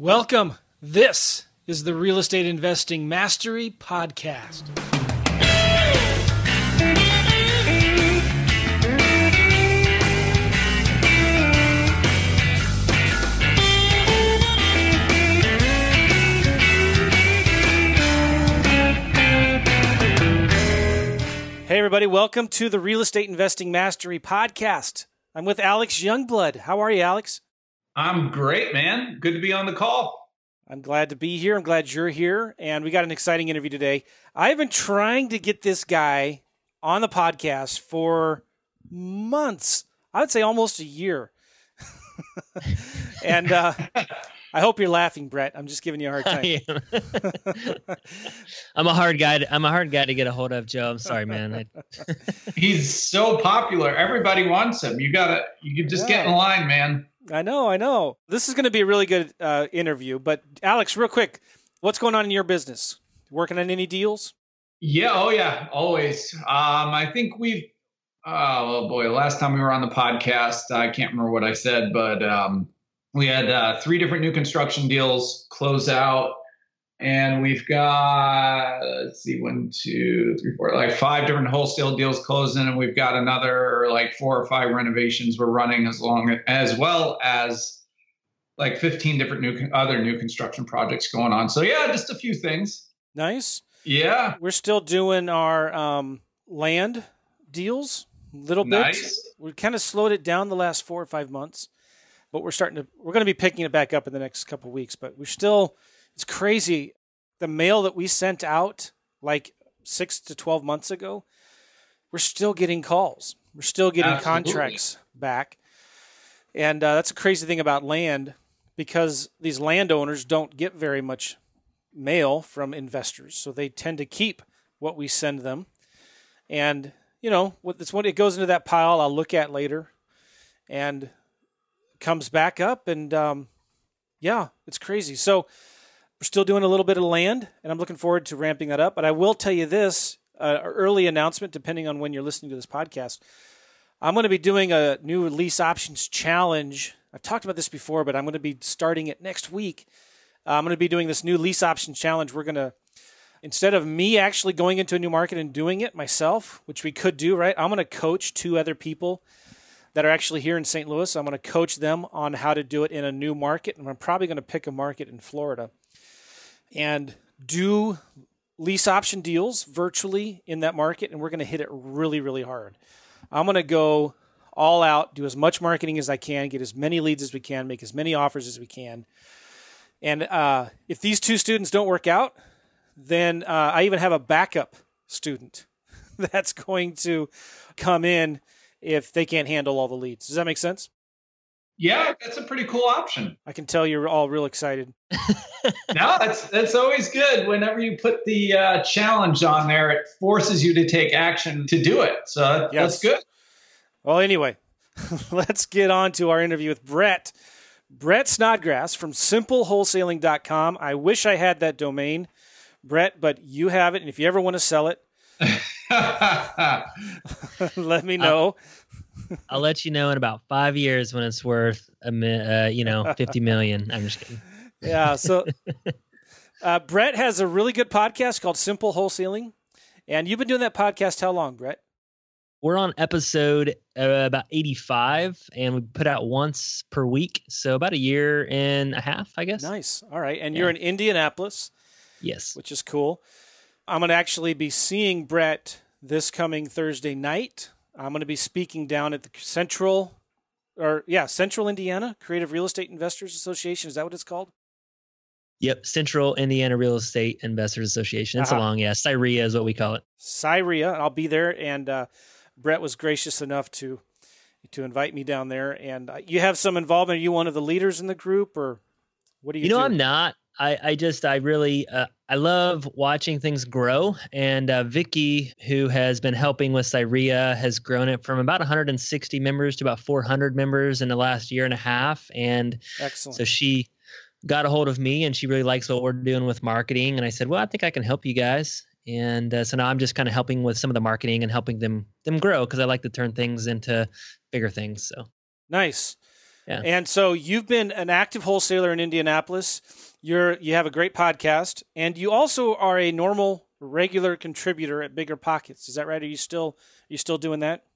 Welcome. This is the Real Estate Investing Mastery Podcast. Hey, everybody. Welcome to the Real Estate Investing Mastery Podcast. I'm with Alex Youngblood. How are you, Alex? I'm great, man. Good to be on the call. I'm glad to be here. I'm glad you're here. And we got an exciting interview today. I've been trying to get this guy on the podcast for months. I would say almost a year. And I hope you're laughing, Brett. I'm just giving you a hard time. I am. I'm a hard guy to get a hold of, Joe. I'm sorry, man. He's so popular. Everybody wants him. You can just get in line, man. I know. This is going to be a really good interview. But Alex, real quick, what's going on in your business? Working on any deals? Yeah. Oh, yeah. Always. I think we've. Oh boy. Last time we were on the podcast, I can't remember what I said, but. We had three different new construction deals close out, and we've got, let's see, 1, 2, 3, 4, like 5 different wholesale deals closing, and we've got another like 4 or 5 renovations we're running as well as like 15 different other new construction projects going on. So yeah, just a few things. Nice. Yeah. We're still doing our land deals a little bit. Nice. We kind of slowed it down the last 4 or 5 months. But we're going to be picking it back up in the next couple of weeks. But it's crazy. The mail that we sent out like 6 to 12 months ago, we're still getting calls. We're still getting contracts back. And that's a crazy thing about land, because these landowners don't get very much mail from investors. So they tend to keep what we send them. And, you know, when it goes into that pile I'll look at later. And comes back up, and yeah, it's crazy. So we're still doing a little bit of land, and I'm looking forward to ramping that up. But I will tell you this, early announcement, depending on when you're listening to this podcast, I'm going to be doing a new lease options challenge. I've talked about this before, but I'm going to be starting it next week. I'm going to be doing this new lease options challenge. We're going to, instead of me actually going into a new market and doing it myself, which we could do, right? I'm going to coach 2 other people that are actually here in St. Louis. I'm going to coach them on how to do it in a new market. And I'm probably going to pick a market in Florida and do lease option deals virtually in that market. And we're going to hit it really, really hard. I'm going to go all out, do as much marketing as I can, get as many leads as we can, make as many offers as we can. And if these 2 students don't work out, then I even have a backup student that's going to come in if they can't handle all the leads. Does that make sense? Yeah, that's a pretty cool option. I can tell you're all real excited. No, that's always good. Whenever you put the challenge on there, it forces you to take action to do it. So yes. That's good. Well, anyway, let's get on to our interview with Brett. Brett Snodgrass from simplewholesaling.com. I wish I had that domain, Brett, but you have it. And if you ever want to sell it, let me know. I'll let you know in about 5 years when it's worth $50 million. I'm just kidding. Yeah. So Brett has a really good podcast called Simple Wholesaling, and you've been doing that podcast how long, Brett? We're on episode about 85, and we put out once per week, so about a year and a half, I guess. Nice. All right, and you're in Indianapolis. Yes, which is cool. I'm going to actually be seeing Brett this coming Thursday night. I'm going to be speaking down at the Central Indiana Creative Real Estate Investors Association. Is that what it's called? Yep. Central Indiana Real Estate Investors Association. That's long. Yeah. CIREA is what we call it. CIREA. I'll be there. And Brett was gracious enough to invite me down there. And you have some involvement. Are you one of the leaders in the group, or what do you do? You know, I'm not. I love watching things grow. And Vicky, who has been helping with CIREA, has grown it from about 160 members to about 400 members in the last year and a half. And excellent. So she got a hold of me, and she really likes what we're doing with marketing. And I said, well, I think I can help you guys. And so now I'm just kind of helping with some of the marketing and helping them grow, because I like to turn things into bigger things. So nice. Yeah. And so you've been an active wholesaler in Indianapolis. You have a great podcast, and you also are a normal regular contributor at BiggerPockets. Is that right? Are you still doing that?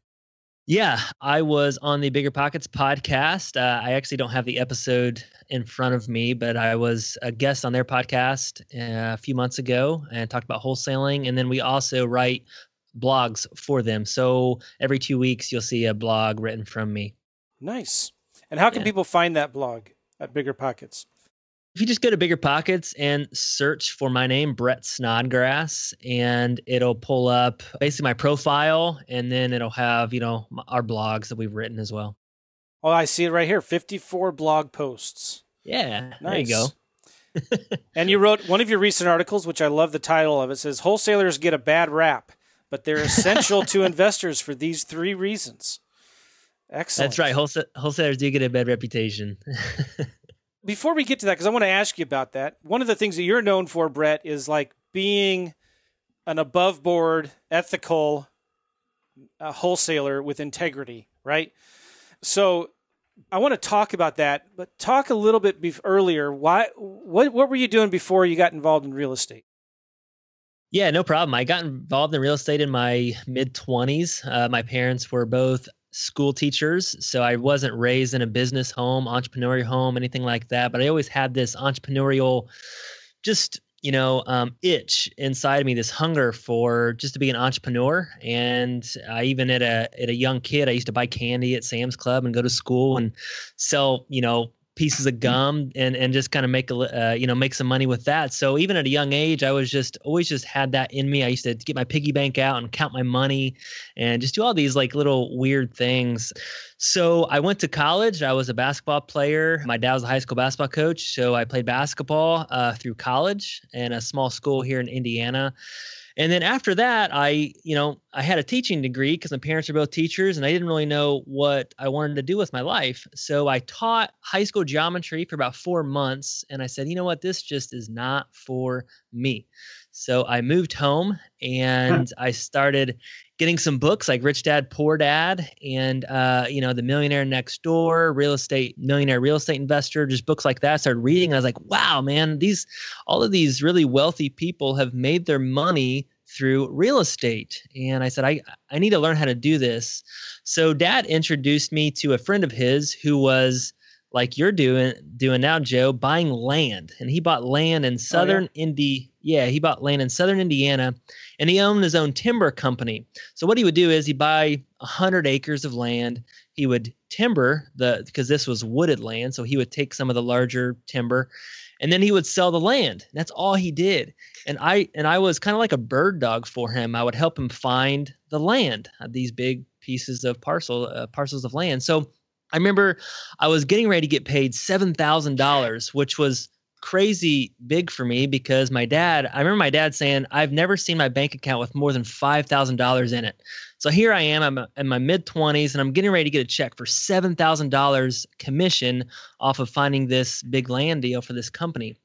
Yeah, I was on the BiggerPockets podcast. I actually don't have the episode in front of me, but I was a guest on their podcast a few months ago and talked about wholesaling. And then we also write blogs for them. So every 2 weeks, you'll see a blog written from me. Nice. And how can people find that blog at BiggerPockets? If you just go to BiggerPockets and search for my name, Brett Snodgrass, and it'll pull up basically my profile, and then it'll have, our blogs that we've written as well. Oh, I see it right here. 54 blog posts. Yeah, nice. There you go. And you wrote one of your recent articles, which I love the title of. It says, "Wholesalers get a bad rap, but they're essential to investors for these three reasons." Excellent. That's right. Wholesalers do get a bad reputation. Before we get to that, because I want to ask you about that, one of the things that you're known for, Brett, is like being an above-board, ethical wholesaler with integrity, right? So I want to talk about that, but talk a little bit earlier. What were you doing before you got involved in real estate? Yeah, no problem. I got involved in real estate in my mid-20s. My parents were both school teachers. So I wasn't raised in a business home, entrepreneurial home, anything like that. But I always had this entrepreneurial, itch inside of me, this hunger for just to be an entrepreneur. And I, even at a young kid, I used to buy candy at Sam's Club and go to school and sell, pieces of gum and just kind of make some money with that. So even at a young age, I was always had that in me. I used to get my piggy bank out and count my money and just do all these like little weird things. So I went to college. I was a basketball player. My dad was a high school basketball coach. So I played basketball through college in a small school here in Indiana. And then after that, I had a teaching degree because my parents were both teachers and I didn't really know what I wanted to do with my life. So I taught high school geometry for about 4 months. And I said, you know what, this just is not for me. So I moved home and I started getting some books like Rich Dad, Poor Dad, and, The Millionaire Next Door, Millionaire Real Estate Investor, just books like that. I started reading. And I was like, wow, man, all of these really wealthy people have made their money through real estate. And I said, I need to learn how to do this. So Dad introduced me to a friend of his who was like you're doing now, Joe, buying land. And he bought land in Southern Indy. Yeah, he bought land in Southern Indiana, and he owned his own timber company. So what he would do is he'd buy 100 acres of land. He would timber because this was wooded land. So he would take some of the larger timber and then he would sell the land. That's all he did. And I was kind of like a bird dog for him. I would help him find the land, these big pieces of parcels of land. So I remember I was getting ready to get paid $7,000, which was crazy big for me because I remember my dad saying, I've never seen my bank account with more than $5,000 in it. So here I am, I'm in my mid-20s, and I'm getting ready to get a check for $7,000 commission off of finding this big land deal for this company.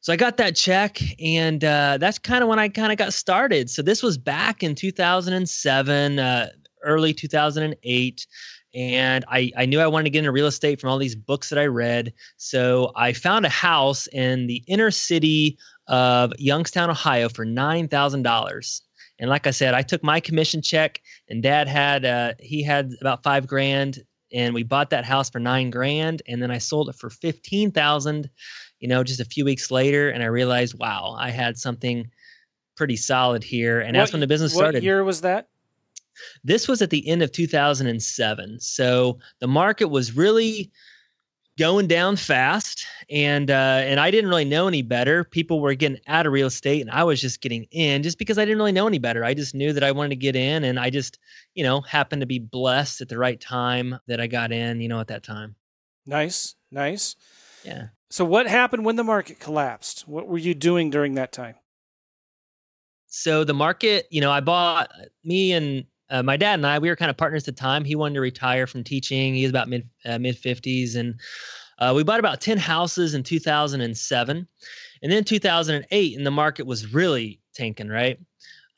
So I got that check, and that's kind of when I kind of got started. So this was back in 2007, early 2008. And I knew I wanted to get into real estate from all these books that I read. So I found a house in the inner city of Youngstown, Ohio for $9,000. And like I said, I took my commission check and Dad had, he had about $5,000 and we bought that house for $9,000. And then I sold it for $15,000, just a few weeks later. And I realized, wow, I had something pretty solid here. And that's when the business started. What year was that? This was at the end of 2007. So the market was really going down fast, and I didn't really know any better. People were getting out of real estate and I was just getting in just because I didn't really know any better. I just knew that I wanted to get in, and I just, happened to be blessed at the right time that I got in, at that time. Nice. Yeah. So what happened when the market collapsed? What were you doing during that time? So the market, my dad and I, we were kind of partners at the time. He wanted to retire from teaching. He was about mid-50s. And we bought about 10 houses in 2007. And then 2008, and the market was really tanking, right?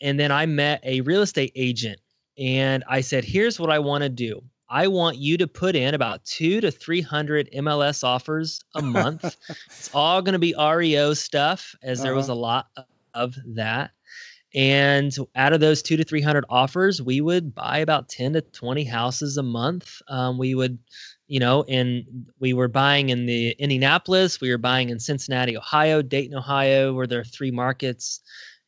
And then I met a real estate agent. And I said, here's what I want to do. I want you to put in about 200 to 300 MLS offers a month. It's all going to be REO stuff, as there was a lot of that. And out of those 200 to 300 offers, we would buy about 10 to 20 houses a month. We would, you know, and we were buying in the Indianapolis, we were buying in Cincinnati, Ohio, Dayton, Ohio, were there three markets.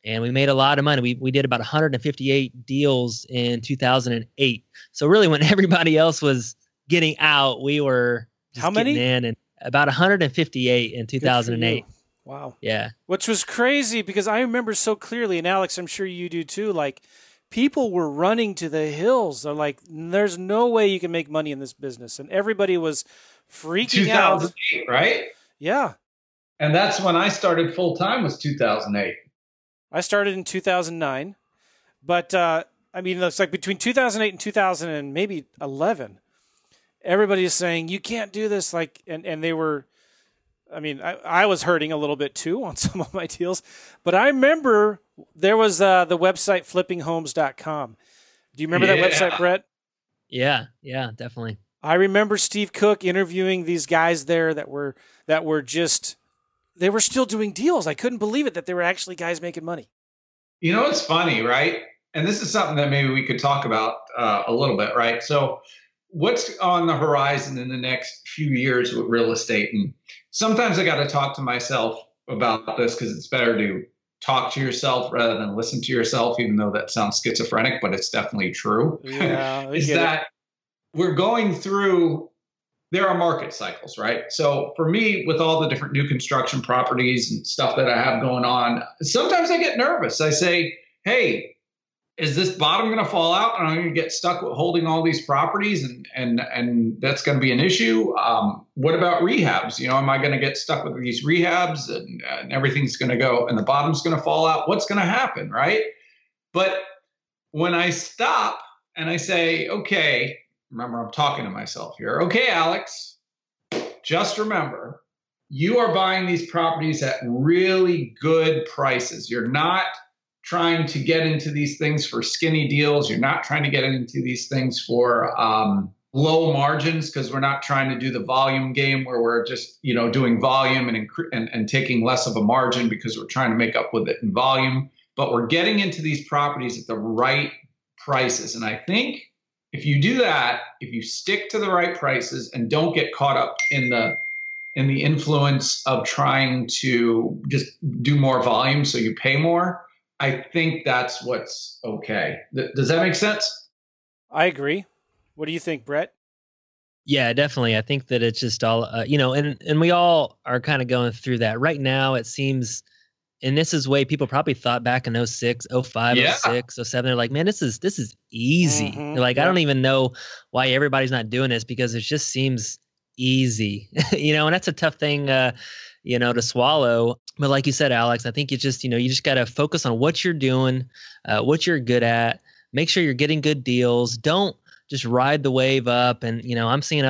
And we made a lot of money. We did about 158 deals in 2008. So really when everybody else was getting out, we were just getting in, and about 158 in 2008. Wow. Yeah. Which was crazy because I remember so clearly, and Alex, I'm sure you do too, like people were running to the hills. They're like, there's no way you can make money in this business. And everybody was freaking out. 2008, right? Yeah. And that's when I started full time, was 2008. I started in 2009, but I mean, it's like between 2008 and 2011, everybody is saying you can't do this. Like, and they were, I mean, I was hurting a little bit too on some of my deals, but I remember there was the website flippinghomes.com. Do you remember that website, Brett? Yeah. Yeah, definitely. I remember Steve Cook interviewing these guys there that were just, they were still doing deals. I couldn't believe it that they were actually guys making money. You know, it's funny, right? And this is something that maybe we could talk about a little bit, right? So what's on the horizon in the next few years with real estate? And sometimes I got to talk to myself about this because it's better to talk to yourself rather than listen to yourself, even though that sounds schizophrenic, but it's definitely true. Yeah, is that we're going through... There are market cycles, right? So for me, with all the different new construction properties and stuff that I have going on, sometimes I get nervous. I say, hey, is this bottom going to fall out and I'm going to get stuck with holding all these properties and that's going to be an issue? What about rehabs? You know, am I going to get stuck with these rehabs and everything's going to go and the bottom's going to fall out? What's going to happen, right? But when I stop and I say, okay, remember, I'm talking to myself here. Okay, Alex, just remember, you are buying these properties at really good prices. You're not trying to get into these things for skinny deals. You're not trying to get into these things for low margins, because we're not trying to do the volume game where we're just, you know, doing volume and taking less of a margin because we're trying to make up with it in volume. But we're getting into these properties at the right prices. And I think... if you do that, if you stick to the right prices and don't get caught up in the influence of trying to just do more volume so you pay more, I think that's what's okay. Does that make sense? I agree. What do you think, Brett? Yeah, definitely. I think that it's just all, you know, and we all are kind of going through that right now. It seems... and this is way people probably thought back in 06, 05, 06, 07. They're like, man, this is easy. Mm-hmm. They're like, I don't even know why everybody's not doing this because it just seems easy, you know, and that's a tough thing, you know, to swallow. But like you said, Alex, I think you just, you know, you just got to focus on what you're doing, what you're good at, make sure you're getting good deals. Don't just ride the wave up. And, you know, I'm seeing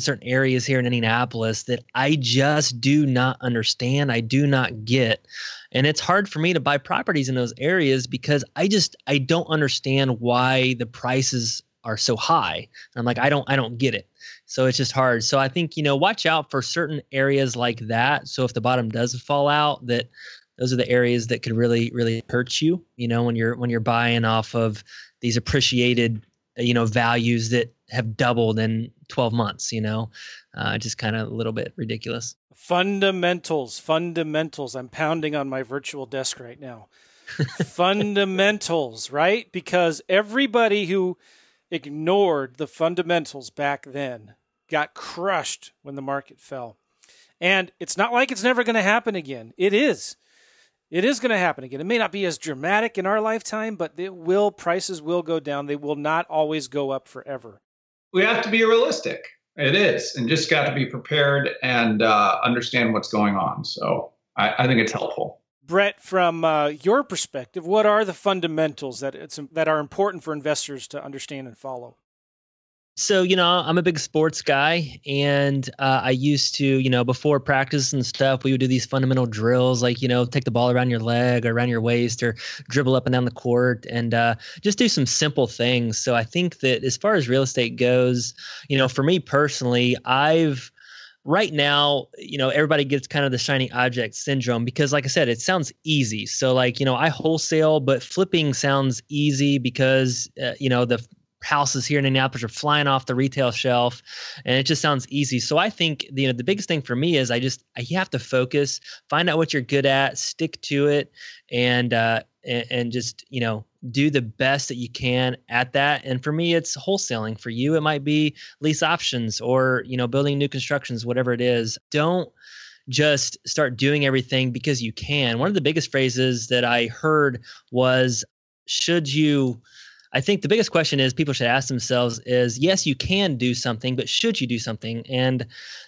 certain areas here in Indianapolis that I just do not understand. I do not get. And it's hard for me to buy properties in those areas because I don't understand why the prices are so high. And I'm like, I don't get it. So it's just hard. So I think, you know, watch out for certain areas like that. So if the bottom does fall out, that those are the areas that could really, really hurt you, you know, when you're buying off of these appreciated, you know, values that have doubled in 12 months, you know, just kind of a little bit ridiculous. Fundamentals. I'm pounding on my virtual desk right now. Fundamentals, right? Because everybody who ignored the fundamentals back then got crushed when the market fell. And it's not like it's never going to happen again. It is. It is going to happen again. It may not be as dramatic in our lifetime, but it will. Prices will go down. They will not always go up forever. We have to be realistic. It is. And just got to be prepared and understand what's going on. So I think it's helpful. Brett, from your perspective, what are the fundamentals that are important for investors to understand and follow? So, you know, I'm a big sports guy, and I used to, you know, before practice and stuff, we would do these fundamental drills, like, you know, take the ball around your leg or around your waist or dribble up and down the court, and just do some simple things. So I think that as far as real estate goes, you know, for me personally, right now, you know, everybody gets kind of the shiny object syndrome because, like I said, it sounds easy. So, like, you know, I wholesale, but flipping sounds easy because, you know, the houses here in Indianapolis are flying off the retail shelf, and it just sounds easy. So I think, you know, the biggest thing for me is you have to focus, find out what you're good at, stick to it, and just, you know, do the best that you can at that. And for me, it's wholesaling. For you, it might be lease options or, you know, building new constructions, whatever it is. Don't just start doing everything because you can. One of the biggest phrases that I heard was, I think the biggest question is people should ask themselves is, yes, you can do something, but should you do something? And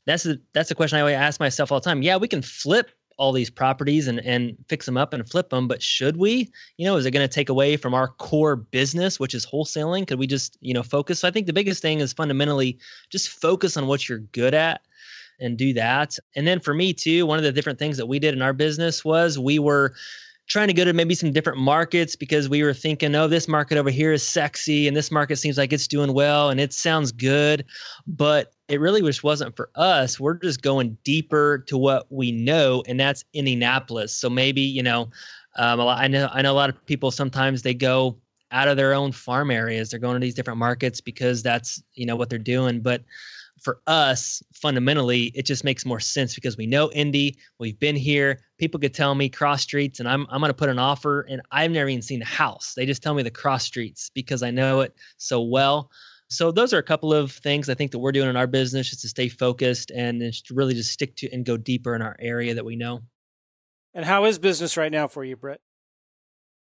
that's a question I always ask myself all the time. Yeah, we can flip all these properties and fix them up and flip them. But should we? You know, is it going to take away from our core business, which is wholesaling? Could we just, you know, focus? So I think the biggest thing is fundamentally just focus on what you're good at and do that. And then for me too, one of the different things that we did in our business was we were trying to go to maybe some different markets because we were thinking, oh, this market over here is sexy and this market seems like it's doing well and it sounds good, but it really just wasn't for us. We're just going deeper to what we know, and that's Indianapolis. So maybe, you know, I know a lot of people sometimes they go out of their own farm areas. They're going to these different markets because that's, you know, what they're doing. But for us, fundamentally, it just makes more sense because we know Indy, we've been here, people could tell me cross streets and I'm going to put an offer and I've never even seen the house. They just tell me the cross streets because I know it so well. So those are a couple of things I think that we're doing in our business just to stay focused and really just stick to and go deeper in our area that we know. And how is business right now for you, Brett?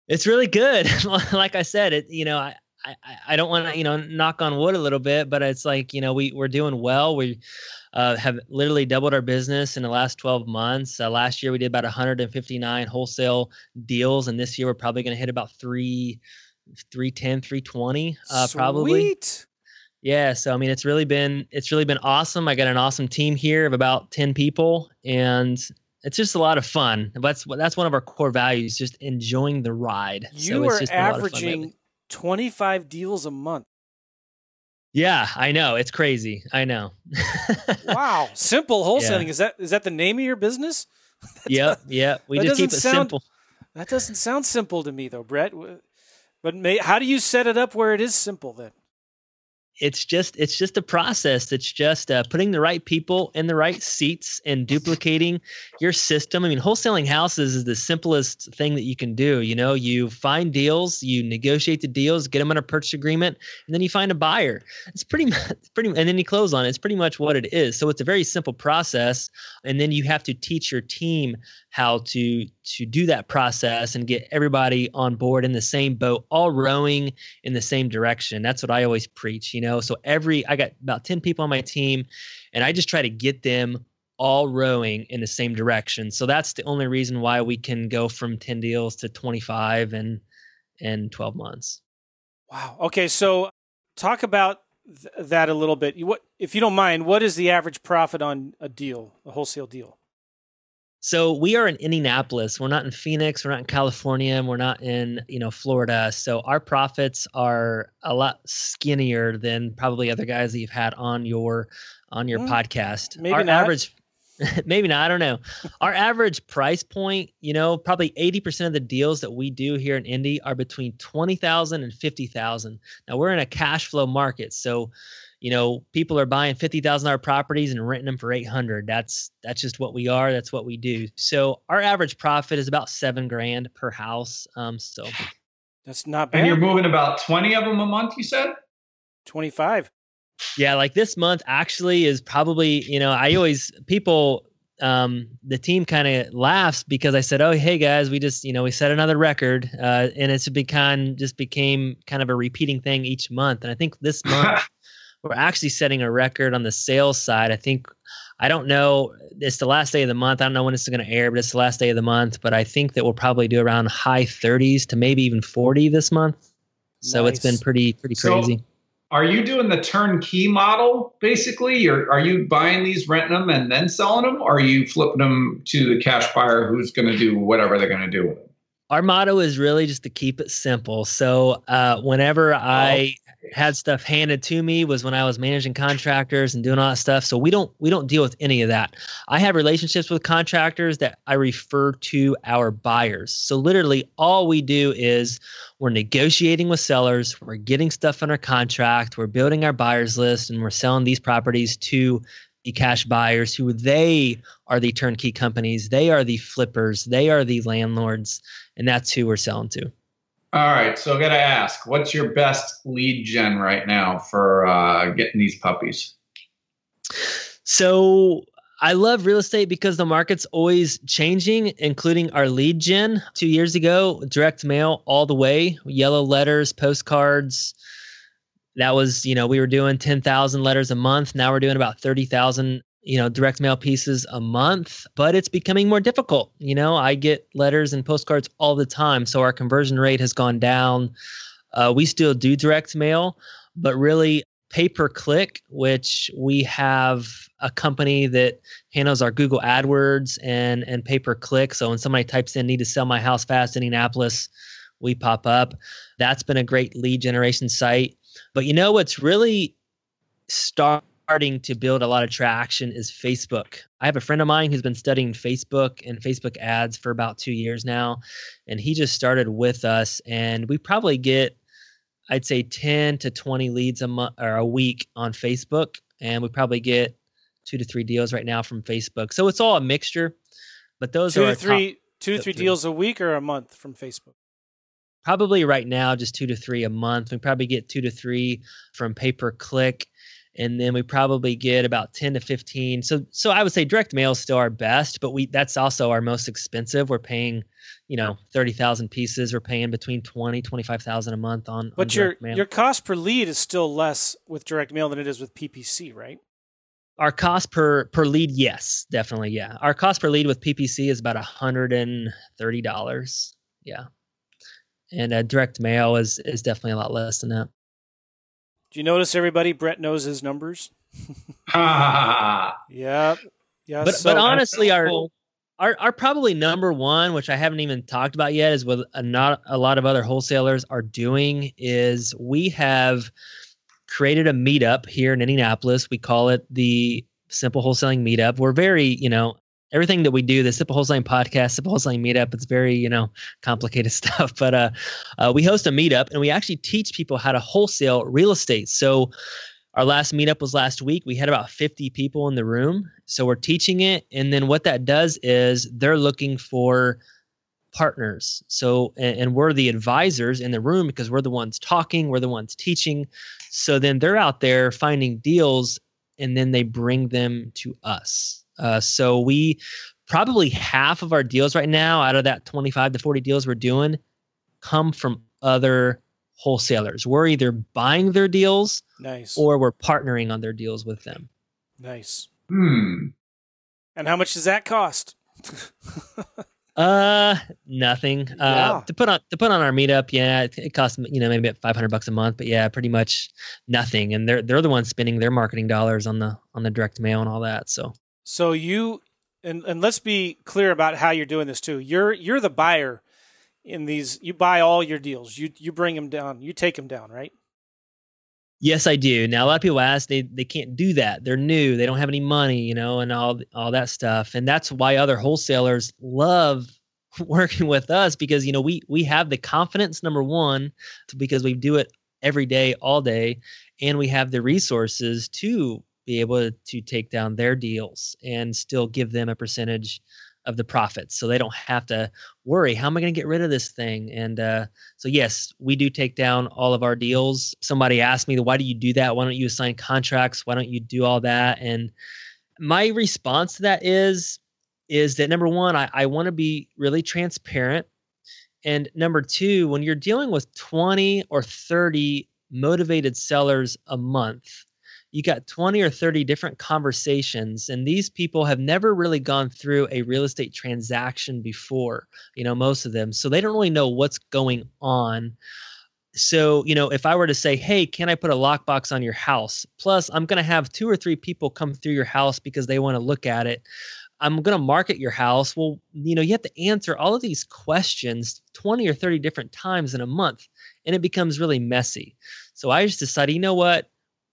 It's really good. Like I said, I don't want to, you know, knock on wood a little bit, but it's like, you know, we're doing well. We have literally doubled our business in the last 12 months. Last year we did about 159 wholesale deals, and this year we're probably going to hit about 310, 320 probably. Sweet. Yeah. So, I mean, it's really been awesome. I got an awesome team here of about 10 people, and it's just a lot of fun. That's one of our core values, just enjoying the ride. You are averaging 25 deals a month. Yeah, I know. It's crazy. I know. Wow. Simple Wholesaling. Yeah. Is that the name of your business? Yep. We just keep it simple. That doesn't sound simple to me though, Brett. But how do you set it up where it is simple then? It's just a process. It's just putting the right people in the right seats and duplicating your system. I mean, wholesaling houses is the simplest thing that you can do. You know, you find deals, you negotiate the deals, get them in a purchase agreement, and then you find a buyer. It's pretty, and then you close on it. It's pretty much what it is. So it's a very simple process. And then you have to teach your team how to do that process and get everybody on board in the same boat, all rowing in the same direction. That's what I always preach, you know. So I got about 10 people on my team, and I just try to get them all rowing in the same direction. So that's the only reason why we can go from 10 deals to 25 in 12 months. Wow. Okay. So talk about that a little bit. If you don't mind, what is the average profit on a deal, a wholesale deal? So we are in Indianapolis. We're not in Phoenix. We're not in California. And we're not in, you know, Florida. So our profits are a lot skinnier than probably other guys that you've had on your podcast. Maybe not. Maybe not. I don't know. Our average price point, you know, probably 80% of the deals that we do here in Indy are between $20,000 and $50,000. Now we're in a cash flow market, so, you know, people are buying $50,000 properties and renting them for $800. That's just what we are. That's what we do. So our average profit is about $7,000 per house. So that's not bad. And you're moving about 20 of them a month, you said? 25. Yeah. Like this month actually is probably, you know, the team kind of laughs because I said, oh, hey guys, we just, you know, we set another record, and it's became kind of a repeating thing each month. And I think this month, we're actually setting a record on the sales side. I think, I don't know, it's the last day of the month. I don't know when it's going to air, but it's the last day of the month. But I think that we'll probably do around high 30s to maybe even 40 this month. So nice. It's been pretty crazy. Are you doing the turnkey model, basically? Or are you buying these, renting them, and then selling them? Or are you flipping them to the cash buyer who's going to do whatever they're going to do with them? Our motto is really just to keep it simple. So whenever I had stuff handed to me was when I was managing contractors and doing all that stuff. So we don't deal with any of that. I have relationships with contractors that I refer to our buyers. So literally all we do is we're negotiating with sellers. We're getting stuff under contract. We're building our buyers list, and we're selling these properties to cash buyers who they are the turnkey companies. They are the flippers. They are the landlords. And that's who we're selling to. All right. So I got to ask, what's your best lead gen right now for getting these puppies? So I love real estate because the market's always changing, including our lead gen. 2 years ago, direct mail all the way, yellow letters, postcards. That was, we were doing 10,000 letters a month. Now we're doing about 30,000, direct mail pieces a month, but it's becoming more difficult. I get letters and postcards all the time. So our conversion rate has gone down. We still do direct mail, but really pay per click, which we have a company that handles our Google AdWords and pay per click. So when somebody types in, need to sell my house fast in Indianapolis, we pop up. That's been a great lead generation site. But what's really starting to build a lot of traction is Facebook. I have a friend of mine who's been studying Facebook and Facebook ads for about 2 years now, and he just started with us. And we probably get, I'd say, 10 to 20 leads a month or a week on Facebook, and we probably get 2 to 3 deals right now from Facebook. So it's all a mixture. But those are two to three deals a week or a month from Facebook. Probably right now, just 2 to 3 a month. We probably get 2 to 3 from pay-per-click, and then we probably get about 10 to 15. So I would say direct mail is still our best, but that's also our most expensive. We're paying, 30,000 pieces. We're paying between 20, 25,000 a month on direct mail. But your cost per lead is still less with direct mail than it is with PPC, right? Our cost per lead, yes, definitely, yeah. Our cost per lead with PPC is about $130, yeah. And direct mail is definitely a lot less than that. Do you notice, everybody, Brett knows his numbers? Yeah. But honestly, our probably number one, which I haven't even talked about yet, is what not a lot of other wholesalers are doing, is we have created a meetup here in Indianapolis. We call it the Simple Wholesaling Meetup. We're very, everything that we do, the Simple Wholesaling Podcast, Simple Wholesaling Meetup, it's very, complicated stuff. But we host a meetup, and we actually teach people how to wholesale real estate. So our last meetup was last week. We had about 50 people in the room. So we're teaching it. And then what that does is they're looking for partners. So, and we're the advisors in the room because we're the ones talking, we're the ones teaching. So then they're out there finding deals, and then they bring them to us. So we probably half of our deals right now out of that 25 to 40 deals we're doing come from other wholesalers. We're either buying their deals or we're partnering on their deals with them. Nice. Hmm. And how much does that cost? Nothing. To put on our meetup, it costs maybe about $500 a month, but pretty much nothing. And they're the ones spending their marketing dollars on the direct mail and all that. So you, and let's be clear about how you're doing this too. You're the buyer in these. You buy all your deals. You bring them down. You take them down, right? Yes, I do. Now a lot of people ask, they can't do that. They're new. They don't have any money, and all that stuff. And that's why other wholesalers love working with us because we have the confidence, number one, because we do it every day, all day, and we have the resources to be able to take down their deals and still give them a percentage of the profits. So they don't have to worry, how am I going to get rid of this thing? And so, yes, we do take down all of our deals. Somebody asked me, why do you do that? Why don't you assign contracts? Why don't you do all that? And my response to that is that, number one, I want to be really transparent. And number two, when you're dealing with 20 or 30 motivated sellers a month, you got 20 or 30 different conversations, and these people have never really gone through a real estate transaction before, most of them. So they don't really know what's going on. So, you know, if I were to say, hey, can I put a lockbox on your house? Plus, I'm going to have 2 or 3 people come through your house because they want to look at it. I'm going to market your house. Well, you know, you have to answer all of these questions 20 or 30 different times in a month, and it becomes really messy. So I just decided, you know what?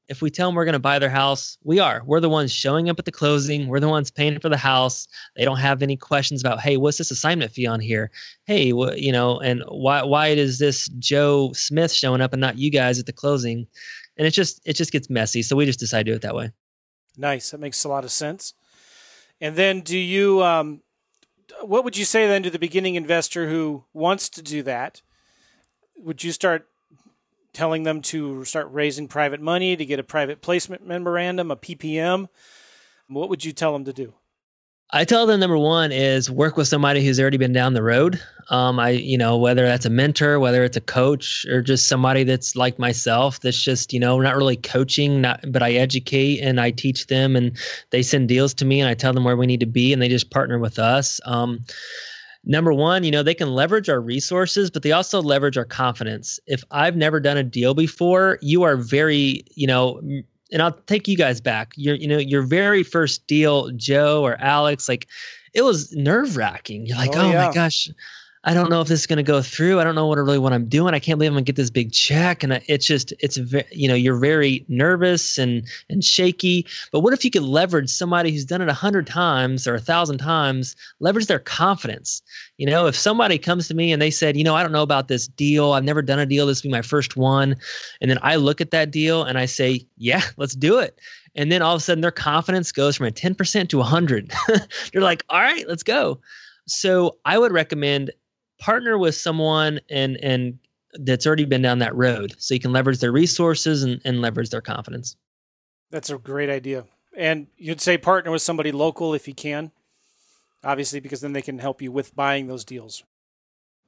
If we tell them we're going to buy their house, we are. We're the ones showing up at the closing. We're the ones paying for the house. They don't have any questions about, hey, what's this assignment fee on here? Hey, you know, and why is this Joe Smith showing up and not you guys at the closing? And it just gets messy. So we just decided to do it that way. Nice. That makes a lot of sense. And then do you, what would you say then to the beginning investor who wants to do that? Would you start telling them to start raising private money, to get a private placement memorandum, a PPM? What would you tell them to do? I tell them, number one is work with somebody who's already been down the road. You know, whether that's a mentor, whether it's a coach, or just somebody that's like myself, that's just, you know, not really coaching, but I educate and I teach them, and they send deals to me and I tell them where we need to be, and they just partner with us. Number one, you know, they can leverage our resources, but they also leverage our confidence. If I've never done a deal before, you are very, you know, and I'll take you guys back. Your very first deal, Joe or Alex, like, it was nerve wracking. You're like, oh yeah, my gosh, I don't know if this is going to go through. I don't know what I'm doing. I can't believe I'm going to get this big check. And it's you know, you're very nervous and shaky. But what if you could leverage somebody who's done it 100 times or 1,000 times, leverage their confidence? You know, if somebody comes to me and they said, you know, I don't know about this deal. I've never done a deal. This will be my first one. And then I look at that deal and I say, yeah, let's do it. And then all of a sudden their confidence goes from a 10% to 100. They're like, all right, let's go. So I would recommend partner with someone and that's already been down that road, so you can leverage their resources and leverage their confidence. That's a great idea. And you'd say partner with somebody local if you can, obviously, because then they can help you with buying those deals.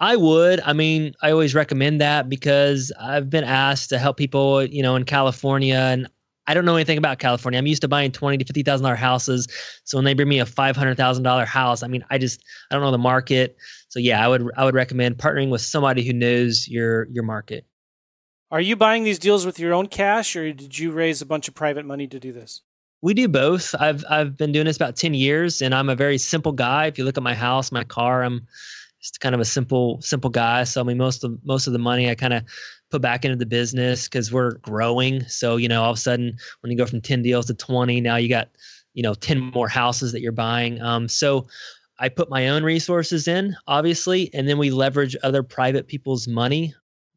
I would. I mean, I always recommend that because I've been asked to help people, you know, in California, and I don't know anything about California. I'm used to buying $20,000 to $50,000 houses. So when they bring me a $500,000 house, I mean, I don't know the market. So yeah, I would recommend partnering with somebody who knows your market. Are you buying these deals with your own cash, or did you raise a bunch of private money to do this? We do both. I've been doing this about 10 years, and I'm a very simple guy. If you look at my house, my car, I'm just kind of a simple guy. So I mean, most of the money I kind of put back into the business because we're growing. So, you know, all of a sudden when you go from 10 deals to 20, now you got, you know, 10 more houses that you're buying. So I put my own resources in, obviously, and then we leverage other private people's money.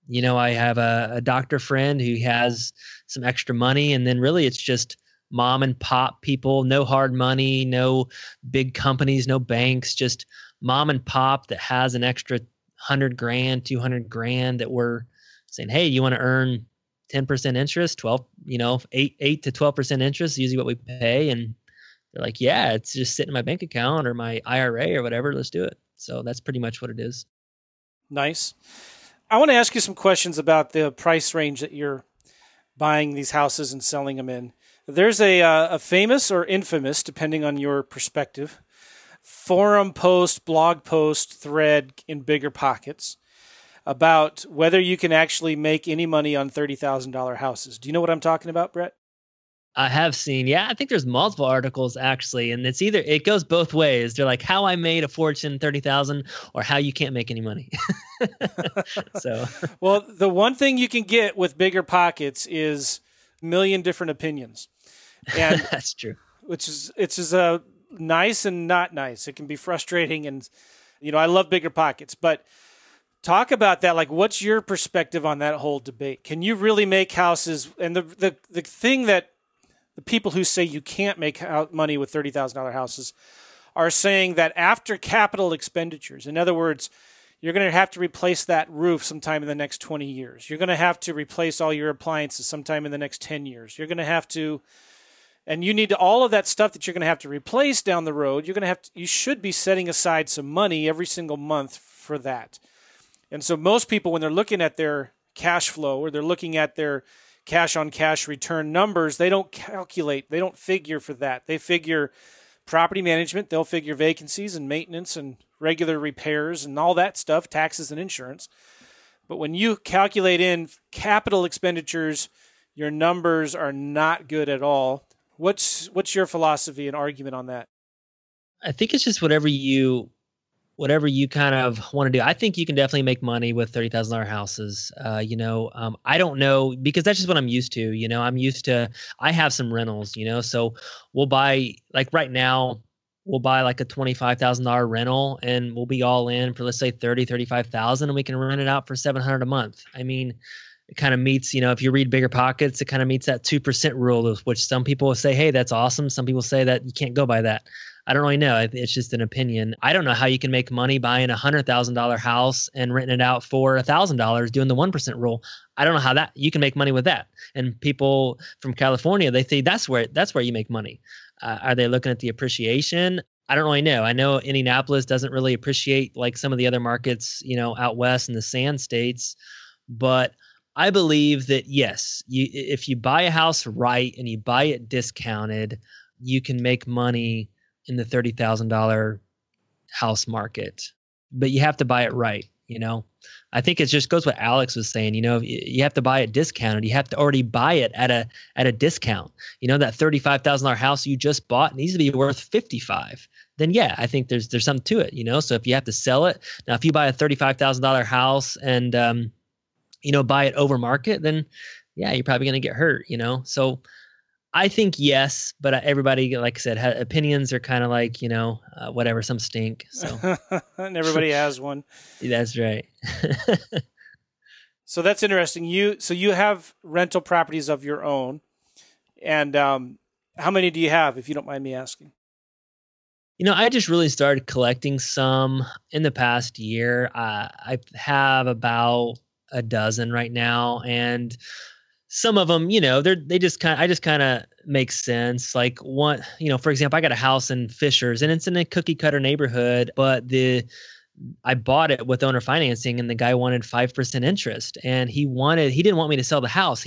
You know, I have a doctor friend who has some extra money, and then really it's just mom and pop people, no hard money, no big companies, no banks, just mom and pop that has an extra $100,000, $200,000 that we're saying, hey, you want to earn 10% interest, 8 to 12% interest, usually what we pay. And they're like, yeah, it's just sitting in my bank account or my IRA or whatever. Let's do it. So that's pretty much what it is. Nice. I want to ask you some questions about the price range that you're buying these houses and selling them in. There's a famous or infamous, depending on your perspective, forum post, blog post, thread in BiggerPockets about whether you can actually make any money on $30,000 houses. Do you know what I'm talking about, Brett? I have seen. Yeah, I think there's multiple articles actually, and it goes both ways. They're like, how I made a fortune, 30,000, or how you can't make any money. So, well, the one thing you can get with BiggerPockets is a million different opinions. And that's true. Which is a nice and not nice. It can be frustrating, and you know, I love BiggerPockets, but talk about that. Like, what's your perspective on that whole debate? Can you really make houses? And the thing that the people who say you can't make money with $30,000 houses are saying that after capital expenditures, in other words, you're going to have to replace that roof sometime in the next 20 years. You're going to have to replace all your appliances sometime in the next 10 years. You're going to have to, and you need to, all of that stuff that you're going to have to replace down the road, you should be setting aside some money every single month for that. And so most people, when they're looking at their cash flow or they're looking at their cash-on-cash return numbers, they don't calculate. They don't figure for that. They figure property management. They'll figure vacancies and maintenance and regular repairs and all that stuff, taxes and insurance. But when you calculate in capital expenditures, your numbers are not good at all. What's your philosophy and argument on that? I think it's just whatever you kind of want to do. I think you can definitely make money with $30,000 houses. I don't know, because that's just what I'm used to. I have some rentals, so we'll buy, like right now, we'll buy like a $25,000 rental and we'll be all in for, let's say, $30,000, $35,000, and we can rent it out for $700 a month. I mean, it kind of meets, if you read BiggerPockets, it kind of meets that 2% rule, of which some people will say, hey, that's awesome. Some people say that you can't go by that. I don't really know. It's just an opinion. I don't know how you can make money buying a $100,000 house and renting it out for $1,000 doing the 1% rule. I don't know how that you can make money with that. And people from California, they say that's where you make money. Are they looking at the appreciation? I don't really know. I know Indianapolis doesn't really appreciate like some of the other markets, out west in the sand states, but I believe that yes, if you buy a house right and you buy it discounted, you can make money in the $30,000 house market, but you have to buy it right. I think it just goes with what Alex was saying, you have to buy it discounted. You have to already buy it at a discount, that $35,000 house you just bought needs to be worth $55,000. Then yeah, I think there's something to it, so if you have to sell it now, if you buy a $35,000 house and, buy it over market, then yeah, you're probably going to get hurt, so I think yes, but everybody, like I said, opinions are kind of like, whatever, some stink. So. And everybody has one. That's right. So that's interesting. So you have rental properties of your own. And how many do you have, if you don't mind me asking? I just really started collecting some in the past year. I have about a dozen right now. And some of them, they just kind of make sense. Like one, for example, I got a house in Fishers and it's in a cookie cutter neighborhood, but I bought it with owner financing and the guy wanted 5% interest, and he didn't want me to sell the house.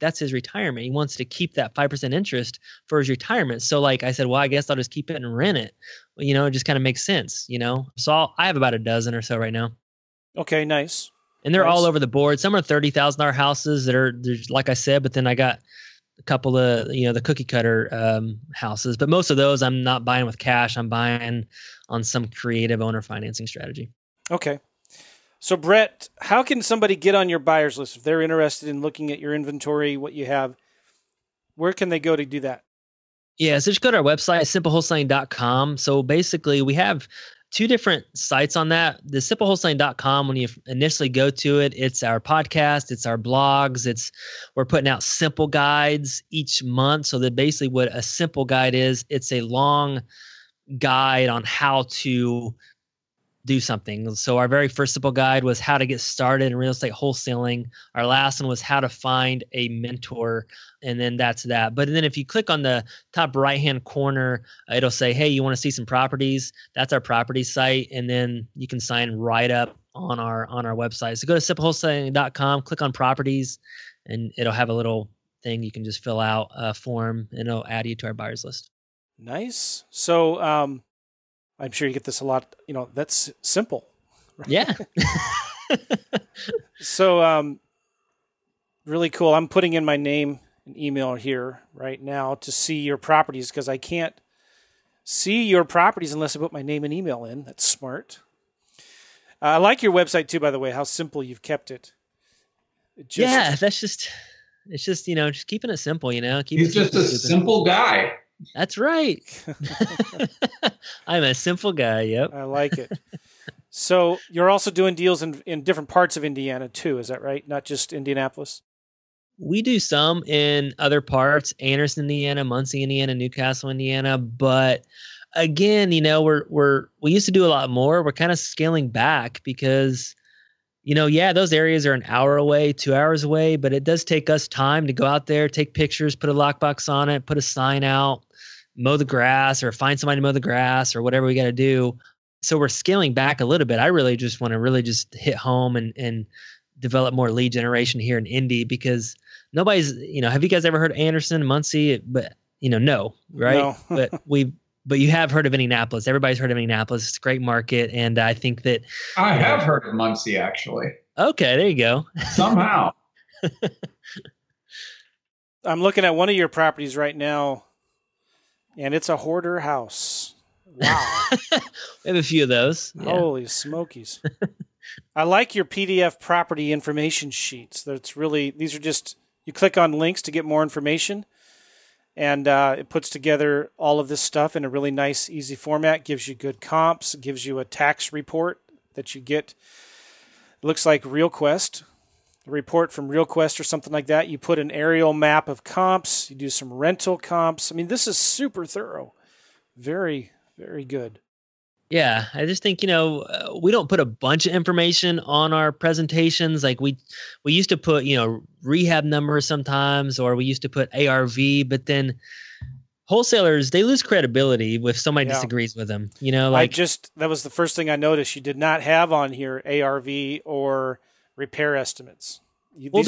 That's his retirement. He wants to keep that 5% interest for his retirement. So like I said, well, I guess I'll just keep it and rent it. It just kind of makes sense, So I have about a dozen or so right now. Okay, nice. And they're all over the board. Some are $30,000 houses that are, like I said, but then I got a couple of, the cookie cutter houses. But most of those I'm not buying with cash. I'm buying on some creative owner financing strategy. Okay. So Brett, how can somebody get on your buyer's list if they're interested in looking at your inventory, what you have? Where can they go to do that? Yeah, so just go to our website, simplewholesaling.com. So basically we have two different sites on that. The simplewholesaling.com, when you initially go to it, it's our podcast, it's our blogs, we're putting out simple guides each month. So that basically what a simple guide is, it's a long guide on how to do something. So our very first simple guide was how to get started in real estate wholesaling. Our last one was how to find a mentor. And then that's that. But then if you click on the top right-hand corner, it'll say, hey, you want to see some properties? That's our property site. And then you can sign right up on our website. So go to simplewholesaling.com, click on properties, and it'll have a little thing. You can just fill out a form and it'll add you to our buyers list. Nice. So, I'm sure you get this a lot, that's simple. Right? Yeah. So, really cool. I'm putting in my name and email here right now to see your properties, because I can't see your properties unless I put my name and email in. That's smart. I like your website too, by the way, how simple you've kept it. Yeah, it's just, just keeping it simple, He's just a simple guy. That's right. I'm a simple guy. Yep. I like it. So you're also doing deals in different parts of Indiana too. Is that right? Not just Indianapolis? We do some in other parts, Anderson, Indiana, Muncie, Indiana, Newcastle, Indiana. But again, we used to do a lot more. We're kind of scaling back because, those areas are an hour away, 2 hours away, but it does take us time to go out there, take pictures, put a lockbox on it, put a sign out, mow the grass, or find somebody to mow the grass, or whatever we got to do. So we're scaling back a little bit. I really just want to hit home and develop more lead generation here in Indy, because nobody's, have you guys ever heard of Anderson, Muncie? But no, right? No. But we've But you have heard of Indianapolis. Everybody's heard of Indianapolis. It's a great market. And I think that I have heard of Muncie, actually. Okay, there you go. Somehow. I'm looking at one of your properties right now, and it's a hoarder house. Wow. We have a few of those. Yeah. Holy smokies. I like your PDF property information sheets. That's really, these are just, you click on links to get more information, and it puts together all of this stuff in a really nice, easy format, gives you good comps, gives you a tax report that you get. It looks like RealQuest, a report from RealQuest or something like that. You put an aerial map of comps. You do some rental comps. I mean, this is super thorough. Very, very good. Yeah, I just think, you know, we don't put a bunch of information on our presentations. Like we used to put, you know, rehab numbers sometimes, or we used to put ARV, but then wholesalers, they lose credibility if somebody disagrees with them. You know, like that was the first thing I noticed. You did not have on here ARV or repair estimates. When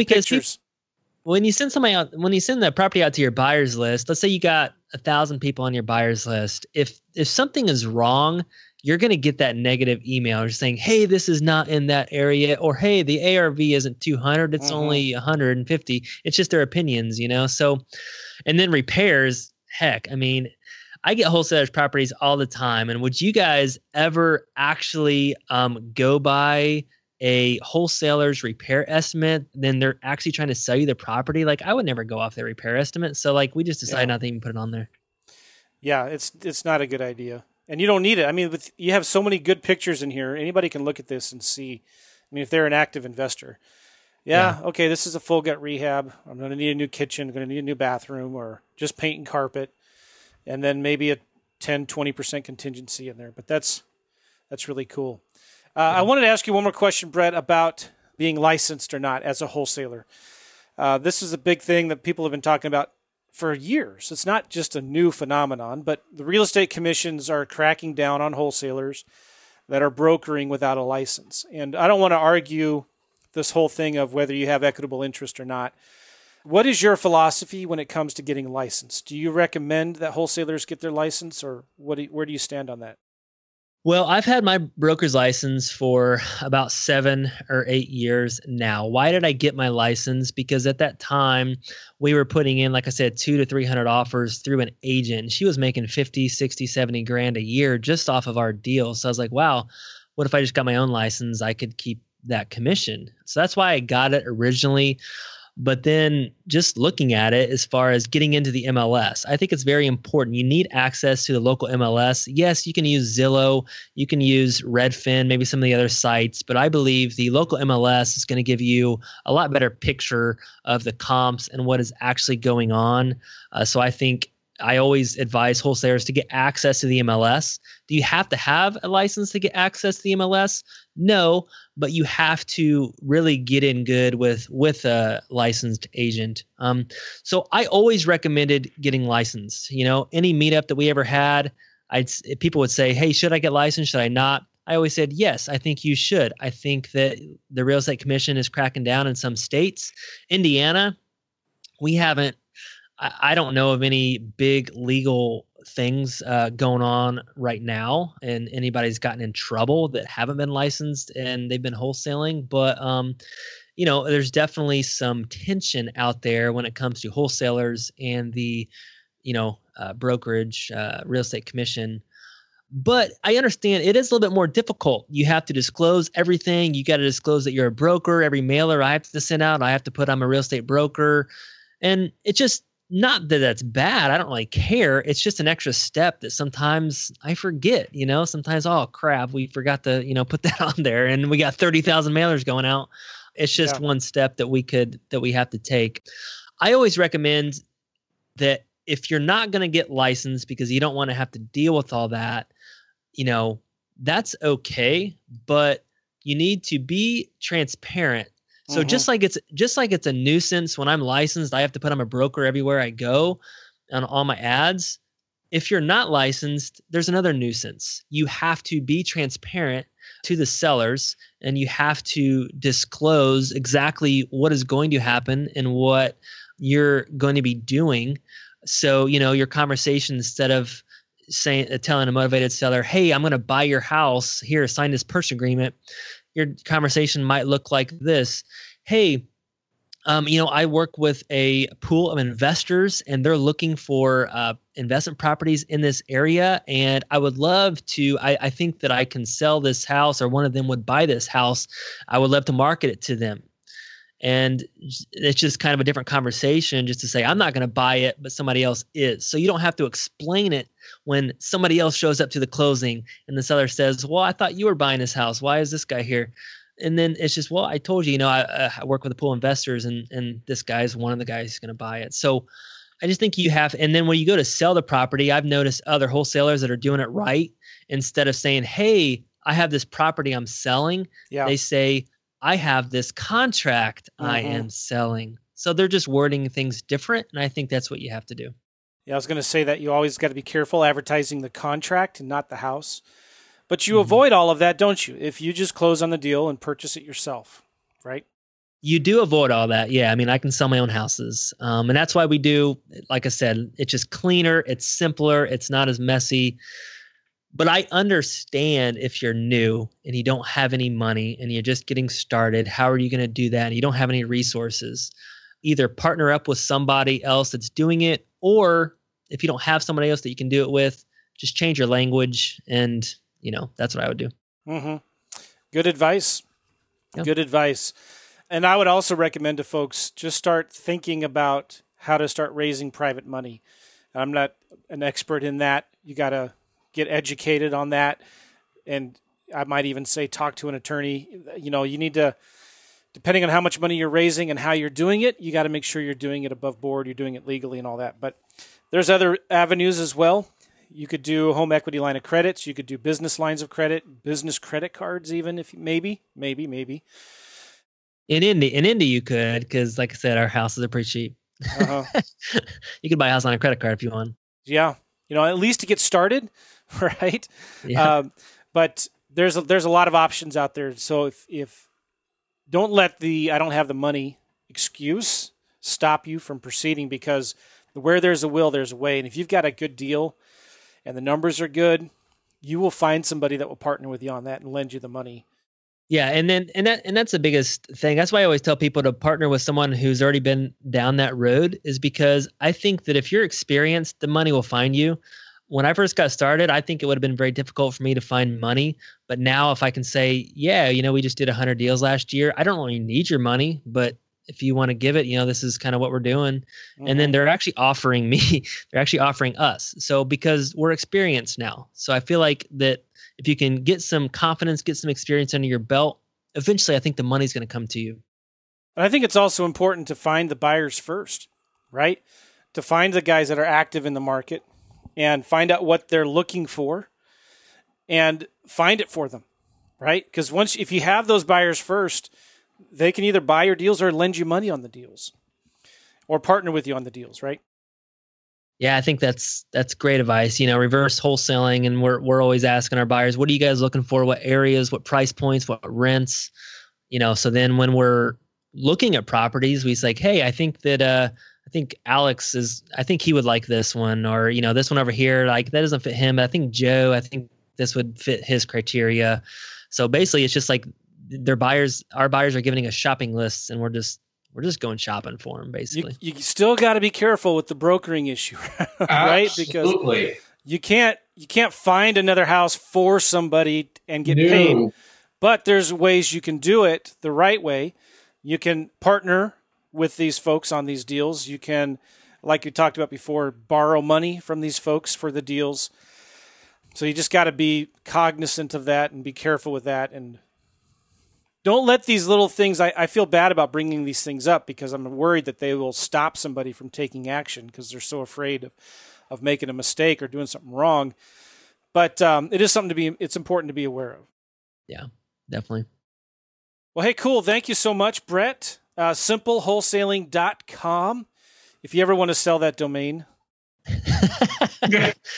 you send somebody out, when you send that property out to your buyer's list, let's say you got 1,000 people on your buyer's list. If something is wrong, you're going to get that negative email saying, hey, this is not in that area, or hey, the ARV isn't 200. It's only 150. It's just their opinions, you know? So, and then repairs, heck, I mean, I get wholesalers' properties all the time. And would you guys ever actually go by a wholesaler's repair estimate? Then they're actually trying to sell you the property. Like I would never go off their repair estimate. So like we just decided not to even put it on there. Yeah, it's not a good idea, and you don't need it. I mean, you have so many good pictures in here. Anybody can look at this and see. I mean, if they're an active investor, okay, this is a full gut rehab. I'm going to need a new kitchen. I'm going to need a new bathroom, or just paint and carpet, and then maybe a 10-20% contingency in there. But that's really cool. I wanted to ask you one more question, Brett, about being licensed or not as a wholesaler. This is a big thing that people have been talking about for years. It's not just a new phenomenon, but the real estate commissions are cracking down on wholesalers that are brokering without a license. And I don't want to argue this whole thing of whether you have equitable interest or not. What is your philosophy when it comes to getting licensed? Do you recommend that wholesalers get their license, or where do you stand on that? Well, I've had my broker's license for about 7 or 8 years now. Why did I get my license? Because at that time, we were putting in, like I said, 200 to 300 offers through an agent. She was making 50, 60, 70 grand a year just off of our deal. So I was like, wow, what if I just got my own license? I could keep that commission. So that's why I got it originally. But then just looking at it as far as getting into the MLS, I think it's very important. You need access to the local MLS. Yes, you can use Zillow, you can use Redfin, maybe some of the other sites, but I believe the local MLS is going to give you a lot better picture of the comps and what is actually going on. So I think I always advise wholesalers to get access to the MLS. Do you have to have a license to get access to the MLS? No, but you have to really get in good with a licensed agent. So I always recommended getting licensed. You know, any meetup that we ever had, people would say, hey, should I get licensed? Should I not? I always said, yes, I think you should. I think that the Real Estate Commission is cracking down in some states. Indiana, we haven't. I don't know of any big legal things going on right now, and anybody's gotten in trouble that haven't been licensed and they've been wholesaling. But, you know, there's definitely some tension out there when it comes to wholesalers and the, you know, brokerage, real estate commission. But I understand it is a little bit more difficult. You have to disclose everything. You got to disclose that you're a broker. Every mailer I have to send out, I have to put I'm a real estate broker. And it just, not that that's bad. I don't really care. It's just an extra step that sometimes I forget, you know, sometimes, oh crap, we forgot to, you know, put that on there and we got 30,000 mailers going out. It's just one step that we have to take. I always recommend that if you're not going to get licensed because you don't want to have to deal with all that, you know, that's okay, but you need to be transparent. So just like it's a nuisance when I'm licensed, I have to put I'm a broker everywhere I go on all my ads. If you're not licensed, there's another nuisance. You have to be transparent to the sellers, and you have to disclose exactly what is going to happen and what you're going to be doing. So, you know, your conversation, instead of telling a motivated seller, hey, I'm going to buy your house. Here, sign this purchase agreement. Your conversation might look like this. Hey, I work with a pool of investors and they're looking for investment properties in this area. And I would love to, I think that I can sell this house, or one of them would buy this house. I would love to market it to them. And it's just kind of a different conversation just to say, I'm not going to buy it, but somebody else is. So you don't have to explain it when somebody else shows up to the closing and the seller says, well, I thought you were buying this house. Why is this guy here? And then it's just, well, I told you, I work with the pool investors, and this guy is one of the guys who's going to buy it. So I just think you have, and then when you go to sell the property, I've noticed other wholesalers that are doing it right. Instead of saying, hey, I have this property I'm selling, they say, I have this contract I am selling. So they're just wording things different. And I think that's what you have to do. Yeah, I was going to say that you always got to be careful advertising the contract and not the house. But you avoid all of that, don't you? If you just close on the deal and purchase it yourself, right? You do avoid all that. Yeah. I mean, I can sell my own houses. And that's why we do, like I said, it's just cleaner. It's simpler. It's not as messy. But I understand if you're new and you don't have any money and you're just getting started, how are you going to do that? And you don't have any resources. Either partner up with somebody else that's doing it, or if you don't have somebody else that you can do it with, just change your language. And, that's what I would do. Mm-hmm. Good advice. Yeah. Good advice. And I would also recommend to folks just start thinking about how to start raising private money. I'm not an expert in that. You got to get educated on that. And I might even say, talk to an attorney. You need to, depending on how much money you're raising and how you're doing it, you got to make sure you're doing it above board, you're doing it legally and all that. But there's other avenues as well. You could do home equity line of credits. You could do business lines of credit, business credit cards, even if maybe. In Indy, you could, because like I said, our houses are pretty cheap. You could buy a house on a credit card if you want. Yeah. At least to get started. Right. Yeah. But there's a lot of options out there. So if don't let the, I don't have the money excuse stop you from proceeding, because where there's a will, there's a way. And if you've got a good deal and the numbers are good, you will find somebody that will partner with you on that and lend you the money. Yeah. And that's the biggest thing. That's why I always tell people to partner with someone who's already been down that road, is because I think that if you're experienced, the money will find you. When I first got started, I think it would have been very difficult for me to find money. But now if I can say, we just did 100 deals last year. I don't really need your money, but if you want to give it, this is kind of what we're doing. Mm-hmm. And then they're actually offering me, they're actually offering us. So because we're experienced now. So I feel like that if you can get some confidence, get some experience under your belt, eventually I think the money's going to come to you. And I think it's also important to find the buyers first, right? To find the guys that are active in the market, and find out what they're looking for and find it for them, right? Because if you have those buyers first, they can either buy your deals or lend you money on the deals or partner with you on the deals, right? Yeah, I think that's great advice. Reverse wholesaling, and we're always asking our buyers, what are you guys looking for? What areas, what price points, what rents? So then when we're looking at properties, we say, hey, I think that, I think he would like this one, or, this one over here, like that doesn't fit him. But I think this would fit his criteria. So basically it's just like our buyers are giving us shopping lists, and we're just going shopping for them basically. You still got to be careful with the brokering issue, right? Absolutely. Because you can't find another house for somebody and get paid, but there's ways you can do it the right way. You can partner with these folks on these deals. You can, like you talked about before, borrow money from these folks for the deals. So you just got to be cognizant of that and be careful with that. And don't let these little things, I feel bad about bringing these things up because I'm worried that they will stop somebody from taking action because they're so afraid of making a mistake or doing something wrong. But it is something it's important to be aware of. Yeah, definitely. Well, hey, cool. Thank you so much, Brett. Simplewholesaling.com if you ever want to sell that domain.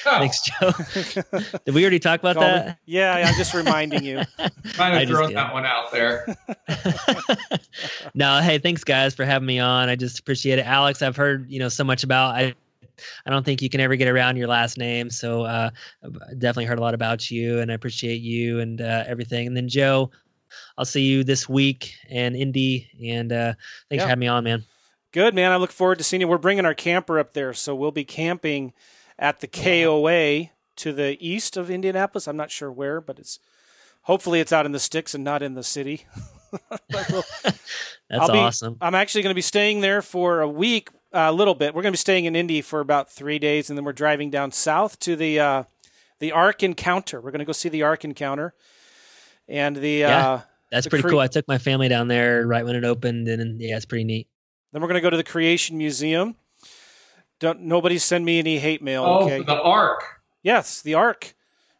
Thanks, Joe. Did we already talk about that? Yeah, I'm just reminding you. Kind of throwing that one out there. No, hey, thanks guys for having me on. I just appreciate it. Alex, I've heard so much about. I I don't think you can ever get around your last name. So definitely heard a lot about you, and I appreciate you and everything. And then Joe, I'll see you this week and Indy, and thanks for having me on, man. Good, man. I look forward to seeing you. We're bringing our camper up there, so we'll be camping at the KOA to the east of Indianapolis. I'm not sure where, but it's hopefully it's out in the sticks and not in the city. Awesome. I'm actually going to be staying there for a week, a little bit. We're going to be staying in Indy for about 3 days, and then we're driving down south to the Ark Encounter. We're going to go see the Ark Encounter. And that's pretty cool. I took my family down there right when it opened, and yeah, it's pretty neat. Then we're going to go to the Creation Museum. Nobody send me any hate mail. Okay? The Ark. Yes, the Ark.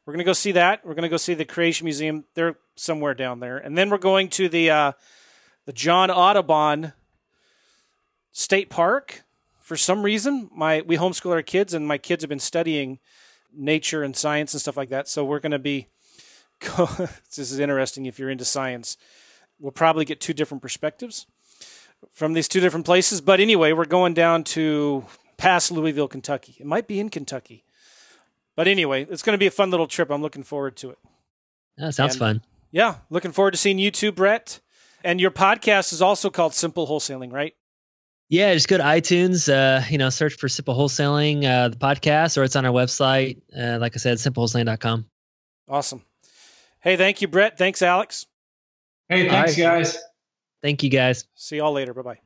We're going to go see that. We're going to go see the Creation Museum. They're somewhere down there. And then we're going to the John Audubon State Park. For some reason, we homeschool our kids, and my kids have been studying nature and science and stuff like that. So we're going to be... This is interesting. If you're into science, we'll probably get two different perspectives from these two different places. But anyway, we're going down to past Louisville, Kentucky. It might be in Kentucky. But anyway, it's going to be a fun little trip. I'm looking forward to it. That sounds fun. Yeah, looking forward to seeing you too, Brett. And your podcast is also called Simple Wholesaling, right? Yeah, just go to iTunes, search for Simple Wholesaling, the podcast, or it's on our website. Like I said, simplewholesaling.com. Awesome. Hey, thank you, Brett. Thanks, Alex. Hey, thanks, guys. Thank you, guys. See y'all later. Bye-bye.